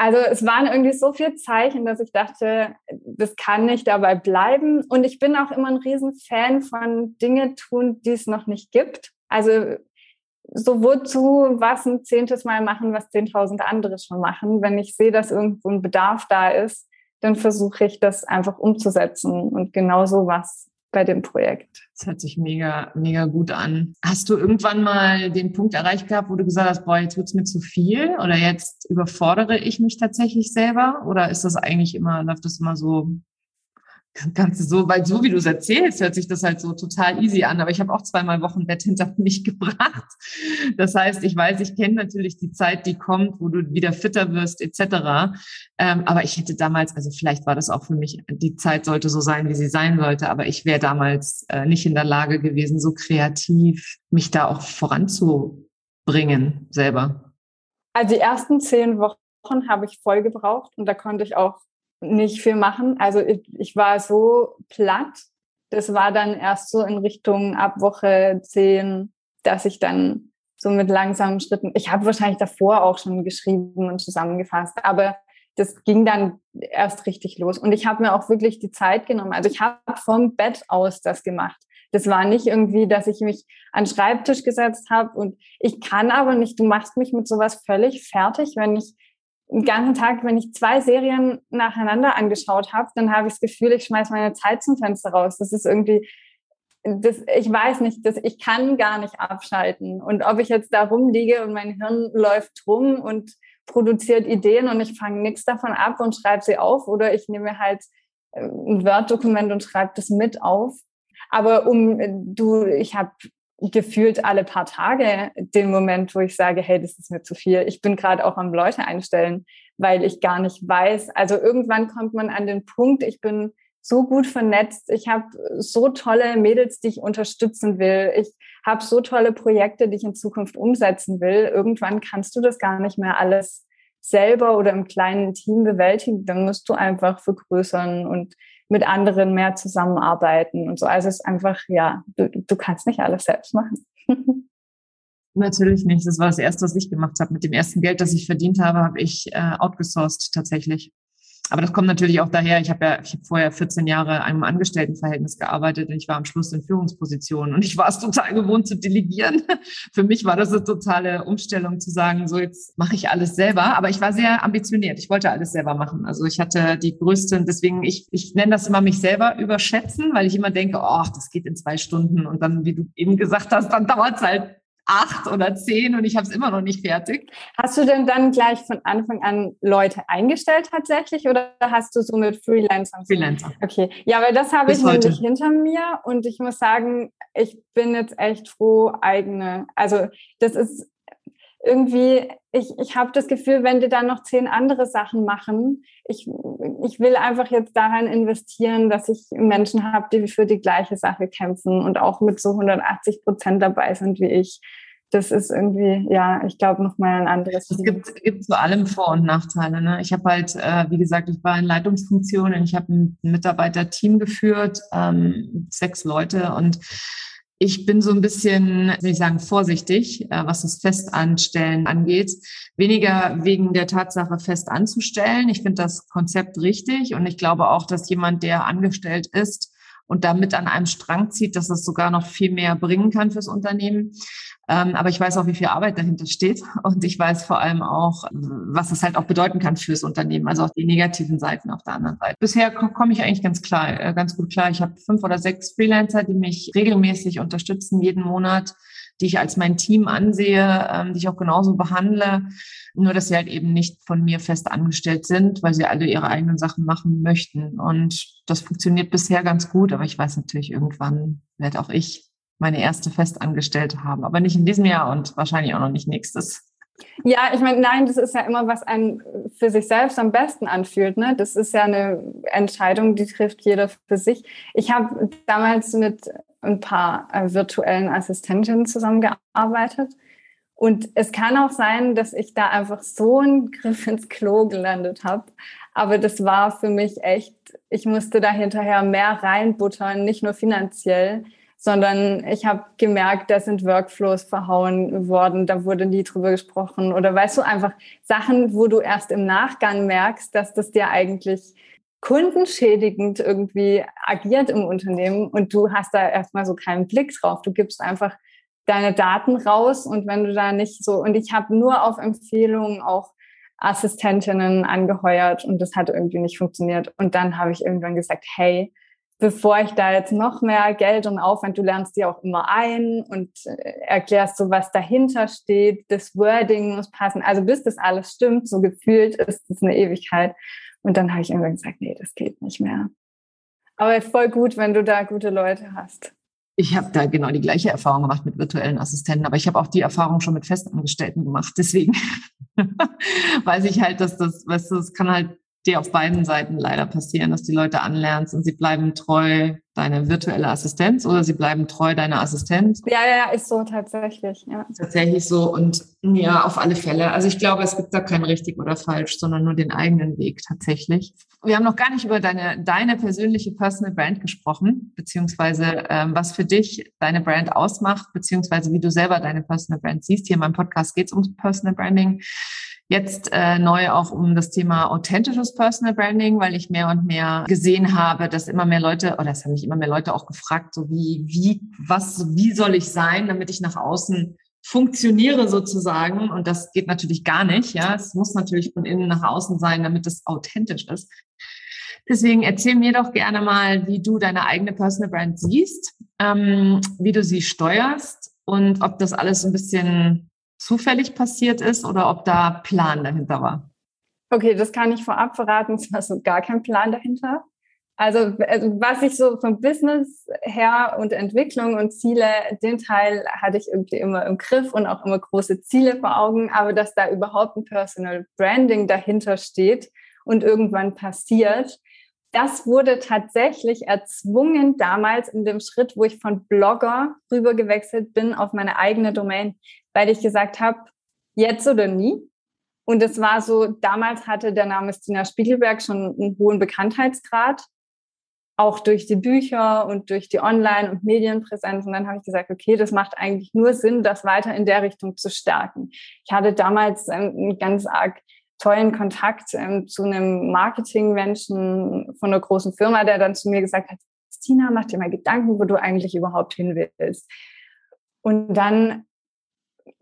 Also es waren irgendwie so viele Zeichen, dass ich dachte, das kann nicht dabei bleiben. Und ich bin auch immer ein Riesenfan von Dinge tun, die es noch nicht gibt. Also so wozu was ein zehntes Mal machen, was zehntausend andere schon machen. Wenn ich sehe, dass irgendwo ein Bedarf da ist, dann versuche ich das einfach umzusetzen. Und genau so war es bei dem Projekt. Das hört sich mega, mega gut an. Hast du irgendwann mal den Punkt erreicht gehabt, wo du gesagt hast, boah, jetzt wird's mir zu viel oder jetzt überfordere ich mich tatsächlich selber? Oder ist das eigentlich immer, läuft das immer so, kannst du so, weil so wie du es erzählst, hört sich das halt so total easy an. Aber ich habe auch zweimal Wochenbett hinter mich gebracht. Das heißt, ich weiß, ich kenne natürlich die Zeit, die kommt, wo du wieder fitter wirst et cetera. Ähm, aber ich hätte damals, also vielleicht war das auch für mich, die Zeit sollte so sein, wie sie sein sollte. Aber ich wäre damals äh, nicht in der Lage gewesen, so kreativ mich da auch voranzubringen selber. Also die ersten zehn Wochen habe ich voll gebraucht und da konnte ich auch nicht viel machen. Also ich, ich war so platt. Das war dann erst so in Richtung ab Woche zehn, dass ich dann so mit langsamen Schritten, ich habe wahrscheinlich davor auch schon geschrieben und zusammengefasst, aber das ging dann erst richtig los. Und ich habe mir auch wirklich die Zeit genommen. Also ich habe vom Bett aus das gemacht. Das war nicht irgendwie, dass ich mich an den Schreibtisch gesetzt habe und ich kann aber nicht, du machst mich mit sowas völlig fertig, wenn ich den ganzen Tag, wenn ich zwei Serien nacheinander angeschaut habe, dann habe ich das Gefühl, ich schmeiße meine Zeit zum Fenster raus. Das ist irgendwie, das, ich weiß nicht, das, ich kann gar nicht abschalten. Und ob ich jetzt da rumliege und mein Hirn läuft rum und produziert Ideen und ich fange nichts davon ab und schreibe sie auf oder ich nehme halt ein Word-Dokument und schreibe das mit auf. Aber um, du, ich habe gefühlt alle paar Tage den Moment, wo ich sage, hey, das ist mir zu viel. Ich bin gerade auch am Leute einstellen, weil ich gar nicht weiß. Also irgendwann kommt man an den Punkt, ich bin so gut vernetzt, ich habe so tolle Mädels, die ich unterstützen will, ich habe so tolle Projekte, die ich in Zukunft umsetzen will. Irgendwann kannst du das gar nicht mehr alles selber oder im kleinen Team bewältigen, dann musst du einfach vergrößern und mit anderen mehr zusammenarbeiten und so. Also es ist einfach, ja, du, du kannst nicht alles selbst machen. Natürlich nicht. Das war das Erste, was ich gemacht habe. Mit dem ersten Geld, das ich verdient habe, habe ich äh, outgesourced tatsächlich. Aber das kommt natürlich auch daher, ich habe ja ich hab vorher vierzehn Jahre in einem Angestelltenverhältnis gearbeitet und ich war am Schluss in Führungspositionen und ich war es total gewohnt zu delegieren. Für mich war das eine totale Umstellung zu sagen, so jetzt mache ich alles selber, aber ich war sehr ambitioniert, ich wollte alles selber machen. Also ich hatte die größte, deswegen, ich ich nenne das immer mich selber überschätzen, weil ich immer denke, oh, das geht in zwei Stunden und dann, wie du eben gesagt hast, dann dauert es halt acht oder zehn und ich habe es immer noch nicht fertig. Hast du denn dann gleich von Anfang an Leute eingestellt tatsächlich oder hast du so mit Freelancern? Freelancer. Okay, ja, weil das habe ich heute nämlich hinter mir und ich muss sagen, ich bin jetzt echt froh, eigene, also das ist, irgendwie, ich, ich habe das Gefühl, wenn die dann noch zehn andere Sachen machen, ich, ich will einfach jetzt daran investieren, dass ich Menschen habe, die für die gleiche Sache kämpfen und auch mit so hundertachtzig Prozent dabei sind wie ich. Das ist irgendwie, ja, ich glaube, nochmal ein anderes. Es gibt, es gibt zu allem Vor- und Nachteile. Ne? Ich habe halt, äh, wie gesagt, ich war in Leitungsfunktionen, ich habe ein Mitarbeiterteam geführt, ähm, sechs Leute, und ich bin so ein bisschen, will ich sagen, vorsichtig, äh, was das Festanstellen angeht. Weniger wegen der Tatsache, fest anzustellen. Ich finde das Konzept richtig, und ich glaube auch, dass jemand, der angestellt ist und damit an einem Strang zieht, dass das sogar noch viel mehr bringen kann fürs Unternehmen. Aber ich weiß auch, wie viel Arbeit dahinter steht, und ich weiß vor allem auch, was das halt auch bedeuten kann fürs Unternehmen, also auch die negativen Seiten auf der anderen Seite. Bisher komme ich eigentlich ganz klar, ganz gut klar. Ich habe fünf oder sechs Freelancer, die mich regelmäßig unterstützen, jeden Monat, die ich als mein Team ansehe, die ich auch genauso behandle, nur dass sie halt eben nicht von mir fest angestellt sind, weil sie alle ihre eigenen Sachen machen möchten. Und das funktioniert bisher ganz gut, aber ich weiß natürlich, irgendwann werde auch ich meine erste Festangestellte haben, aber nicht in diesem Jahr und wahrscheinlich auch noch nicht nächstes. Ja, ich meine, nein, das ist ja immer, was einen für sich selbst am besten anfühlt. Ne? Das ist ja eine Entscheidung, die trifft jeder für sich. Ich habe damals mit ein paar äh, virtuellen Assistentinnen zusammengearbeitet, und es kann auch sein, dass ich da einfach so einen Griff ins Klo gelandet habe. Aber das war für mich echt, ich musste da hinterher mehr reinbuttern, nicht nur finanziell, sondern ich habe gemerkt, da sind Workflows verhauen worden, da wurde nie drüber gesprochen. Oder weißt du, einfach Sachen, wo du erst im Nachgang merkst, dass das dir eigentlich kundenschädigend irgendwie agiert im Unternehmen, und du hast da erstmal so keinen Blick drauf. Du gibst einfach deine Daten raus, und wenn du da nicht so... Und ich habe nur auf Empfehlungen auch Assistentinnen angeheuert, und das hat irgendwie nicht funktioniert. Und dann habe ich irgendwann gesagt, hey, bevor ich da jetzt noch mehr Geld und Aufwand, du lernst dir auch immer ein und erklärst so, was dahinter steht, das Wording muss passen. Also bis das alles stimmt, so gefühlt ist das eine Ewigkeit. Und dann habe ich irgendwann gesagt, nee, das geht nicht mehr. Aber voll gut, wenn du da gute Leute hast. Ich habe da genau die gleiche Erfahrung gemacht mit virtuellen Assistenten, aber ich habe auch die Erfahrung schon mit Festangestellten gemacht. Deswegen weiß ich halt, dass das, weißt du, das kann halt dir auf beiden Seiten leider passieren, dass die Leute anlernst und sie bleiben treu deine virtuelle Assistenz oder sie bleiben treu deiner Assistenz. Ja, ja, ja, ist so tatsächlich. Ja. Tatsächlich so, und ja, auf alle Fälle. Also ich glaube, es gibt da kein richtig oder falsch, sondern nur den eigenen Weg tatsächlich. Wir haben noch gar nicht über deine, deine persönliche Personal Brand gesprochen, beziehungsweise ähm, was für dich deine Brand ausmacht, beziehungsweise wie du selber deine Personal Brand siehst. Hier in meinem Podcast geht es um Personal Branding. Jetzt äh, neu auch um das Thema authentisches Personal Branding, weil ich mehr und mehr gesehen habe, dass immer mehr Leute, oder es haben mich immer mehr Leute auch gefragt, so wie, wie, was, wie soll ich sein, damit ich nach außen funktioniere sozusagen. Und das geht natürlich gar nicht, ja. Es muss natürlich von innen nach außen sein, damit es authentisch ist. Deswegen erzähl mir doch gerne mal, wie du deine eigene Personal Brand siehst, ähm, wie du sie steuerst und ob das alles ein bisschen zufällig passiert ist oder ob da Plan dahinter war? Okay, das kann ich vorab verraten, es war so gar kein Plan dahinter. Also was ich so vom Business her und Entwicklung und Ziele, den Teil hatte ich irgendwie immer im Griff und auch immer große Ziele vor Augen, aber dass da überhaupt ein Personal Branding dahinter steht und irgendwann passiert, das wurde tatsächlich erzwungen damals in dem Schritt, wo ich von Blogger rübergewechselt bin auf meine eigene Domain, weil ich gesagt habe, jetzt oder nie. Und es war so, damals hatte der Name Stina Spiegelberg schon einen hohen Bekanntheitsgrad, auch durch die Bücher und durch die Online- und Medienpräsenz. Und dann habe ich gesagt, okay, das macht eigentlich nur Sinn, das weiter in der Richtung zu stärken. Ich hatte damals einen ganz arg tollen Kontakt ähm, zu einem Marketingmenschen von einer großen Firma, der dann zu mir gesagt hat, Stina, mach dir mal Gedanken, wo du eigentlich überhaupt hin willst. Und dann,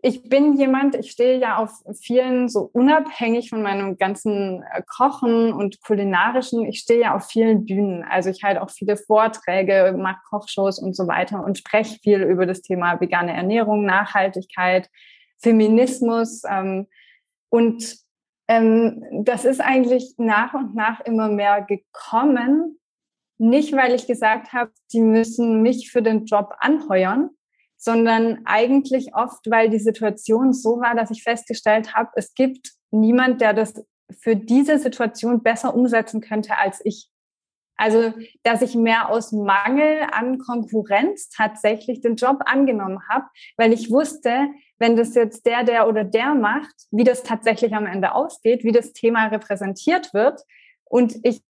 ich bin jemand, ich stehe ja auf vielen, so unabhängig von meinem ganzen Kochen und Kulinarischen, ich stehe ja auf vielen Bühnen. Also ich halte auch viele Vorträge, mache Kochshows und so weiter und spreche viel über das Thema vegane Ernährung, Nachhaltigkeit, Feminismus ähm, und das ist eigentlich nach und nach immer mehr gekommen. Nicht, weil ich gesagt habe, die müssen mich für den Job anheuern, sondern eigentlich oft, weil die Situation so war, dass ich festgestellt habe, es gibt niemand, der das für diese Situation besser umsetzen könnte als ich. Also, dass ich mehr aus Mangel an Konkurrenz tatsächlich den Job angenommen habe, weil ich wusste, wenn das jetzt der, der oder der macht, wie das tatsächlich am Ende ausgeht, wie das Thema repräsentiert wird. Und ich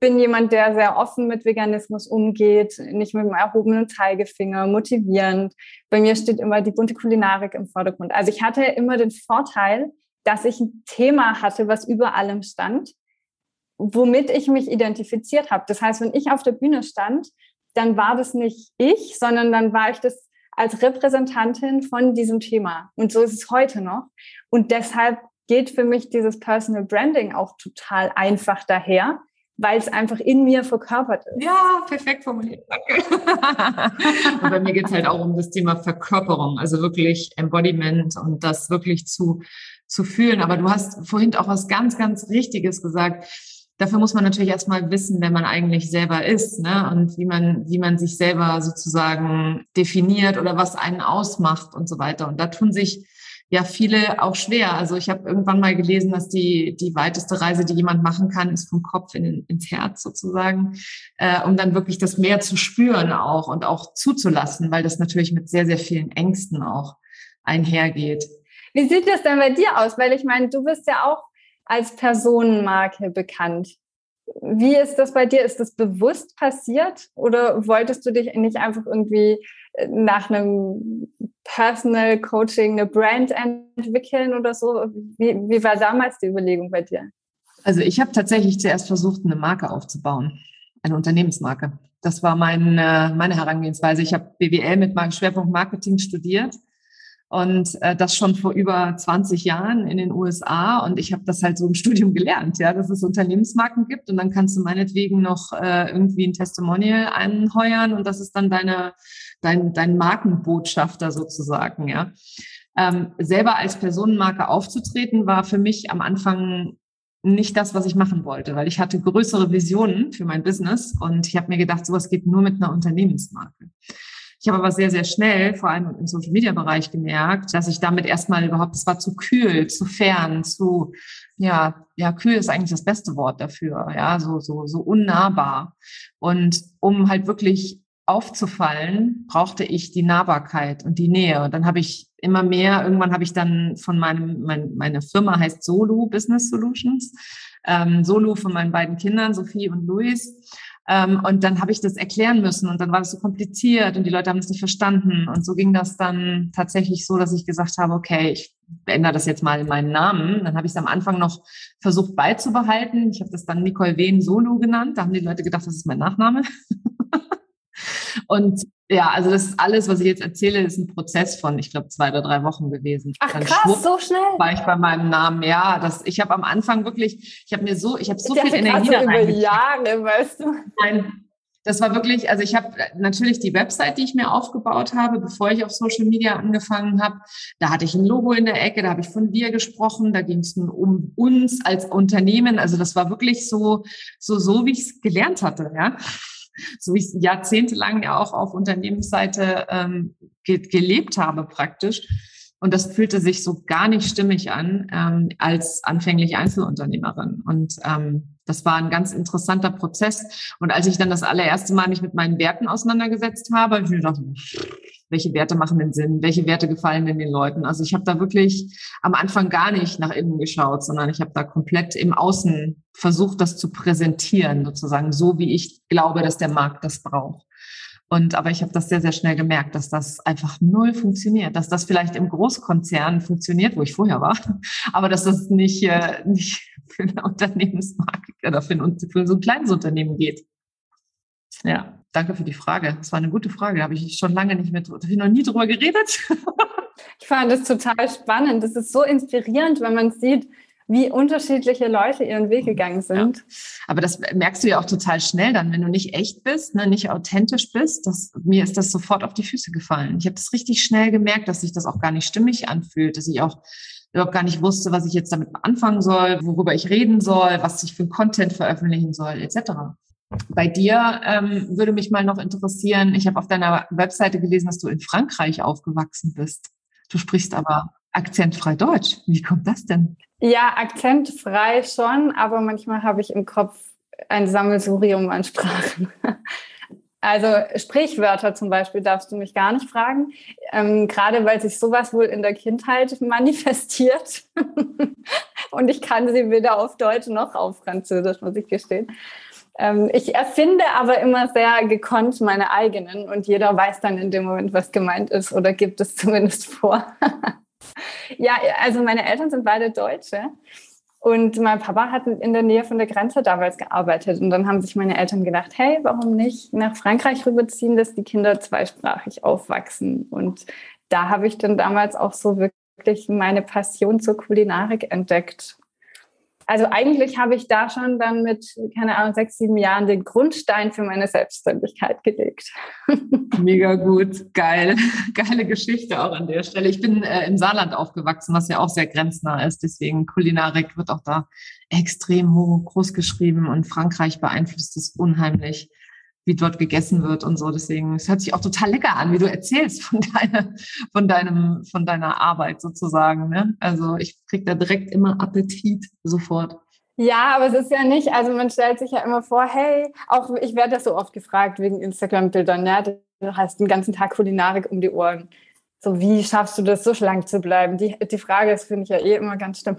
bin jemand, der sehr offen mit Veganismus umgeht, nicht mit dem erhobenen Zeigefinger, motivierend. Bei mir steht immer die bunte Kulinarik im Vordergrund. Also ich hatte immer den Vorteil, dass ich ein Thema hatte, was über allem stand, womit ich mich identifiziert habe. Das heißt, wenn ich auf der Bühne stand, dann war das nicht ich, sondern dann war ich das als Repräsentantin von diesem Thema. Und so ist es heute noch. Und deshalb geht für mich dieses Personal Branding auch total einfach daher, weil es einfach in mir verkörpert ist. Ja, perfekt formuliert. Danke. Und bei mir geht es halt auch um das Thema Verkörperung, also wirklich Embodiment und das wirklich zu, zu fühlen. Aber du hast vorhin auch was ganz, ganz Richtiges gesagt. Dafür muss man natürlich erstmal wissen, wer man eigentlich selber ist, ne? Und wie man, wie man sich selber sozusagen definiert oder was einen ausmacht und so weiter. Und da tun sich ja viele auch schwer. Also ich habe irgendwann mal gelesen, dass die die weiteste Reise, die jemand machen kann, ist vom Kopf in den, ins Herz sozusagen, äh, um dann wirklich das Meer zu spüren auch und auch zuzulassen, weil das natürlich mit sehr, sehr vielen Ängsten auch einhergeht. Wie sieht das denn bei dir aus? Weil ich meine, du bist ja auch als Personenmarke bekannt. Wie ist das bei dir? Ist das bewusst passiert oder wolltest du dich nicht einfach irgendwie nach einem Personal Coaching eine Brand entwickeln oder so? Wie, wie war damals die Überlegung bei dir? Also ich habe tatsächlich zuerst versucht, eine Marke aufzubauen, eine Unternehmensmarke. Das war mein, meine Herangehensweise. Ich habe B W L mit meinem Schwerpunkt Marketing studiert und das schon vor über zwanzig Jahren in den U S A. Und ich habe das halt so im Studium gelernt, ja, dass es Unternehmensmarken gibt und dann kannst du meinetwegen noch irgendwie ein Testimonial anheuern und das ist dann deine Dein, dein Markenbotschafter sozusagen, ja. Ähm, selber als Personenmarke aufzutreten, war für mich am Anfang nicht das, was ich machen wollte, weil ich hatte größere Visionen für mein Business und ich habe mir gedacht, sowas geht nur mit einer Unternehmensmarke. Ich habe aber sehr, sehr schnell, vor allem im Social-Media-Bereich gemerkt, dass ich damit erstmal überhaupt, es war zu kühl, zu fern, zu, ja, ja, kühl ist eigentlich das beste Wort dafür, ja, so, so, so unnahbar. Und um halt wirklich aufzufallen, brauchte ich die Nahbarkeit und die Nähe. Und dann habe ich immer mehr, irgendwann habe ich dann von meinem, mein, meine Firma heißt Solo Business Solutions, ähm, Solo von meinen beiden Kindern, Sophie und Luis. Ähm, und dann habe ich das erklären müssen und dann war das so kompliziert und die Leute haben es nicht verstanden. Und so ging das dann tatsächlich so, dass ich gesagt habe, okay, ich ändere das jetzt mal in meinen Namen. Dann habe ich es am Anfang noch versucht beizubehalten. Ich habe das dann Nicole Wien Solo genannt. Da haben die Leute gedacht, das ist mein Nachname. Und ja, also das ist alles, was ich jetzt erzähle, ist ein Prozess von, ich glaube, zwei oder drei Wochen gewesen. Ach dann krass, so schnell? War ich bei meinem Namen, ja. Das, ich habe am Anfang wirklich, ich habe mir so, ich habe so ich viel Energie so über Jahre, weißt du? Nein, das war wirklich, also ich habe natürlich die Website, die ich mir aufgebaut habe, bevor ich auf Social Media angefangen habe, da hatte ich ein Logo in der Ecke, da habe ich von wir gesprochen, da ging es um uns als Unternehmen. Also das war wirklich so, so, so wie ich es gelernt hatte, ja. So wie ich es jahrzehntelang ja auch auf Unternehmensseite ähm, ge- gelebt habe praktisch. Und das fühlte sich so gar nicht stimmig an ähm, als anfänglich Einzelunternehmerin. Und ähm, das war ein ganz interessanter Prozess. Und als ich dann das allererste Mal mich mit meinen Werten auseinandergesetzt habe, habe ich mir gedacht, welche Werte machen denn Sinn? Welche Werte gefallen denn den Leuten? Also ich habe da wirklich am Anfang gar nicht nach innen geschaut, sondern ich habe da komplett im Außen versucht, das zu präsentieren, sozusagen so, wie ich glaube, dass der Markt das braucht. Und aber ich habe das sehr, sehr schnell gemerkt, dass das einfach null funktioniert, dass das vielleicht im Großkonzern funktioniert, wo ich vorher war, aber dass das nicht, äh, nicht für eine Unternehmensmarke oder für, ein, für so ein kleines Unternehmen geht. Ja, danke für die Frage. Das war eine gute Frage, da habe ich schon lange nicht mehr, da habe ich noch nie drüber geredet. Ich fand das total spannend. Das ist so inspirierend, wenn man sieht, wie unterschiedliche Leute ihren Weg gegangen sind. Ja. Aber das merkst du ja auch total schnell dann, wenn du nicht echt bist, ne, nicht authentisch bist. Das, mir ist das sofort auf die Füße gefallen. Ich habe das richtig schnell gemerkt, dass sich das auch gar nicht stimmig anfühlt, dass ich auch überhaupt gar nicht wusste, was ich jetzt damit anfangen soll, worüber ich reden soll, was ich für Content veröffentlichen soll, et cetera. Bei dir ähm, würde mich mal noch interessieren, ich habe auf deiner Webseite gelesen, dass du in Frankreich aufgewachsen bist. Du sprichst aber akzentfrei Deutsch. Wie kommt das denn? Ja, akzentfrei schon, aber manchmal habe ich im Kopf ein Sammelsurium an Sprachen. Also Sprichwörter zum Beispiel darfst du mich gar nicht fragen, ähm, gerade weil sich sowas wohl in der Kindheit manifestiert und ich kann sie weder auf Deutsch noch auf Französisch, muss ich gestehen. Ähm, ich erfinde aber immer sehr gekonnt meine eigenen und jeder weiß dann in dem Moment, was gemeint ist oder gibt es zumindest vor. Ja, also meine Eltern sind beide Deutsche. Und mein Papa hat in der Nähe von der Grenze damals gearbeitet. Und dann haben sich meine Eltern gedacht, hey, warum nicht nach Frankreich rüberziehen, dass die Kinder zweisprachig aufwachsen. Und da habe ich dann damals auch so wirklich meine Passion zur Kulinarik entdeckt. Also eigentlich habe ich da schon dann mit, keine Ahnung, sechs, sieben Jahren den Grundstein für meine Selbstständigkeit gelegt. Mega gut, geil. Geile Geschichte auch an der Stelle. Ich bin äh, im Saarland aufgewachsen, was ja auch sehr grenznah ist. Deswegen Kulinarik wird auch da extrem hoch groß geschrieben und Frankreich beeinflusst es unheimlich, wie dort gegessen wird und so. Deswegen, es hört sich auch total lecker an, wie du erzählst von deiner, von deinem, von deiner Arbeit sozusagen, ne? Also ich kriege da direkt immer Appetit sofort. Ja, aber es ist ja nicht, also man stellt sich ja immer vor, hey, auch ich werde das so oft gefragt wegen Instagram-Bildern, ja, du hast den ganzen Tag Kulinarik um die Ohren. So, wie schaffst du das, so schlank zu bleiben? Die, die Frage ist, finde ich ja eh immer ganz schlimm.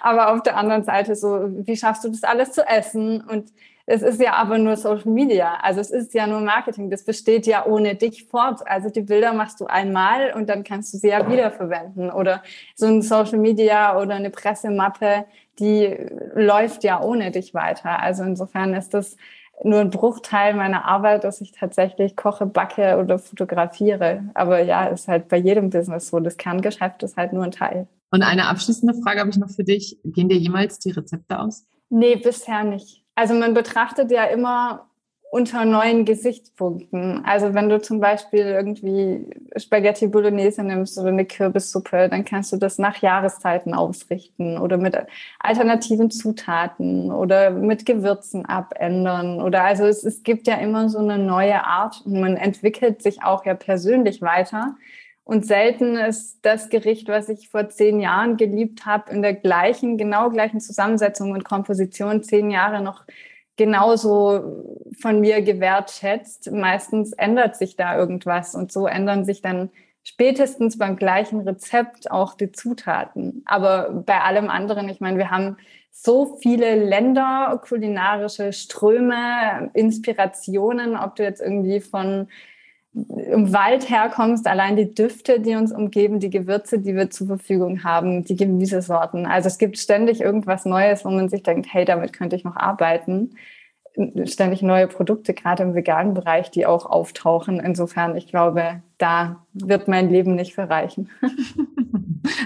Aber auf der anderen Seite so, wie schaffst du das alles zu essen? Und es ist ja aber nur Social Media, also es ist ja nur Marketing, das besteht ja ohne dich fort. Also die Bilder machst du einmal und dann kannst du sie ja wiederverwenden. Oder so ein Social Media oder eine Pressemappe, die läuft ja ohne dich weiter. Also insofern ist das nur ein Bruchteil meiner Arbeit, dass ich tatsächlich koche, backe oder fotografiere. Aber ja, ist halt bei jedem Business so, das Kerngeschäft ist halt nur ein Teil. Und eine abschließende Frage habe ich noch für dich. Gehen dir jemals die Rezepte aus? Nee, bisher nicht. Also man betrachtet ja immer unter neuen Gesichtspunkten. Also wenn du zum Beispiel irgendwie Spaghetti Bolognese nimmst oder eine Kürbissuppe, dann kannst du das nach Jahreszeiten ausrichten oder mit alternativen Zutaten oder mit Gewürzen abändern. Oder also es, es gibt ja immer so eine neue Art und man entwickelt sich auch ja persönlich weiter. Und selten ist das Gericht, was ich vor zehn Jahren geliebt habe, in der gleichen, genau gleichen Zusammensetzung und Komposition zehn Jahre noch genauso von mir gewertschätzt. Meistens ändert sich da irgendwas und so ändern sich dann spätestens beim gleichen Rezept auch die Zutaten. Aber bei allem anderen, ich meine, wir haben so viele Länder, kulinarische Ströme, Inspirationen, ob du jetzt irgendwie von im Wald herkommst, allein die Düfte, die uns umgeben, die Gewürze, die wir zur Verfügung haben, die Gemüsesorten. Also es gibt ständig irgendwas Neues, wo man sich denkt, hey, damit könnte ich noch arbeiten. Ständig neue Produkte, gerade im veganen Bereich, die auch auftauchen. Insofern, ich glaube, da wird mein Leben nicht verreichen.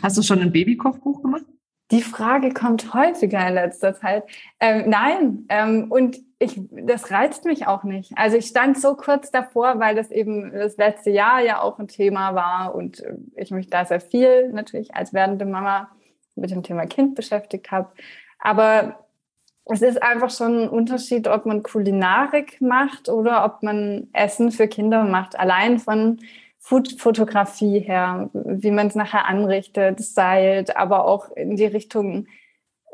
Hast du schon ein Babykochbuch gemacht? Die Frage kommt häufiger in letzter Zeit. Ähm, nein, ähm, und ich, das reizt mich auch nicht. Also ich stand so kurz davor, weil das eben das letzte Jahr ja auch ein Thema war und ich mich da sehr viel natürlich als werdende Mama mit dem Thema Kind beschäftigt habe. Aber es ist einfach schon ein Unterschied, ob man Kulinarik macht oder ob man Essen für Kinder macht. Allein von Food-Fotografie her, wie man es nachher anrichtet, stylt, aber auch in die Richtung,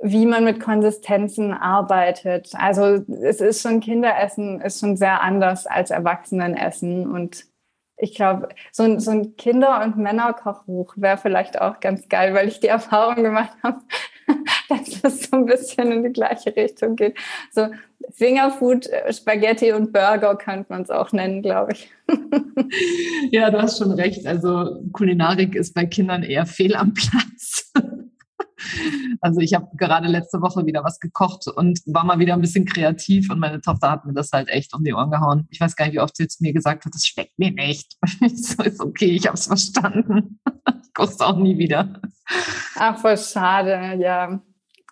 wie man mit Konsistenzen arbeitet. Also es ist schon, Kinderessen ist schon sehr anders als Erwachsenenessen. Und ich glaube, so ein, so ein Kinder- und Männerkochbuch wäre vielleicht auch ganz geil, weil ich die Erfahrung gemacht habe, dass das so ein bisschen in die gleiche Richtung geht. So Fingerfood, Spaghetti und Burger könnte man es auch nennen, glaube ich. Ja, du hast schon recht. Also Kulinarik ist bei Kindern eher fehl am Platz. Also ich habe gerade letzte Woche wieder was gekocht und war mal wieder ein bisschen kreativ und meine Tochter hat mir das halt echt um die Ohren gehauen. Ich weiß gar nicht, wie oft sie jetzt mir gesagt hat, das schmeckt mir nicht. So, ist okay, ich habe es verstanden. Ich koche es auch nie wieder. Ach, voll schade, ja.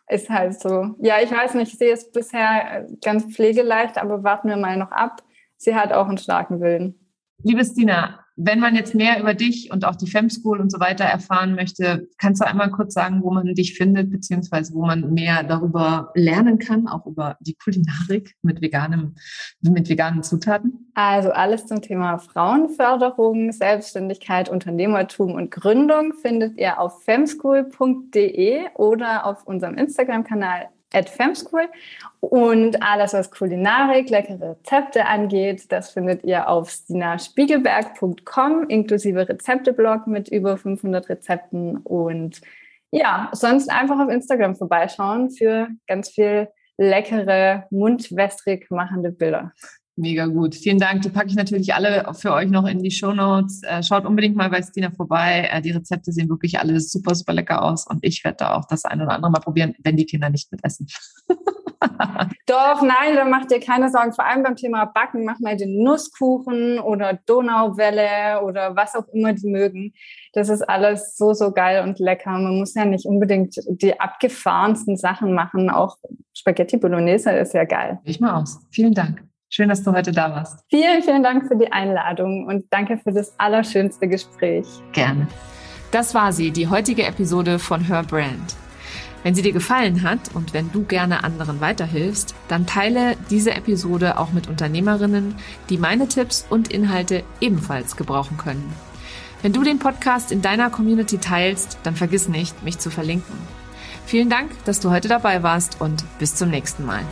Ist halt so. Ja, ich weiß nicht, ich sehe es bisher ganz pflegeleicht, aber warten wir mal noch ab. Sie hat auch einen starken Willen. Liebe Stina, Wenn man jetzt mehr über dich und auch die FemSchool und so weiter erfahren möchte, kannst du einmal kurz sagen, wo man dich findet, beziehungsweise wo man mehr darüber lernen kann, auch über die Kulinarik mit veganem, mit veganen Zutaten? Also alles zum Thema Frauenförderung, Selbstständigkeit, Unternehmertum und Gründung findet ihr auf femschool punkt de oder auf unserem Instagram-Kanal at femschool. Und alles, was Kulinarik, leckere Rezepte angeht, das findet ihr auf stina spiegelberg punkt com, inklusive Rezepteblog mit über fünfhundert Rezepten. Und ja, sonst einfach auf Instagram vorbeischauen für ganz viel leckere, mundwässrig machende Bilder. Mega gut. Vielen Dank. Die packe ich natürlich alle für euch noch in die Shownotes. Schaut unbedingt mal bei Stina vorbei. Die Rezepte sehen wirklich alle super, super lecker aus. Und ich werde da auch das ein oder andere mal probieren, wenn die Kinder nicht mitessen. Doch, nein, dann macht ihr keine Sorgen. Vor allem beim Thema Backen, macht mal den Nusskuchen oder Donauwelle oder was auch immer die mögen. Das ist alles so, so geil und lecker. Man muss ja nicht unbedingt die abgefahrensten Sachen machen. Auch Spaghetti Bolognese ist ja geil. Ich mal aus. Vielen Dank. Schön, dass du heute da warst. Vielen, vielen Dank für die Einladung und danke für das allerschönste Gespräch. Gerne. Das war sie, die heutige Episode von Her Brand. Wenn sie dir gefallen hat und wenn du gerne anderen weiterhilfst, dann teile diese Episode auch mit Unternehmerinnen, die meine Tipps und Inhalte ebenfalls gebrauchen können. Wenn du den Podcast in deiner Community teilst, dann vergiss nicht, mich zu verlinken. Vielen Dank, dass du heute dabei warst und bis zum nächsten Mal.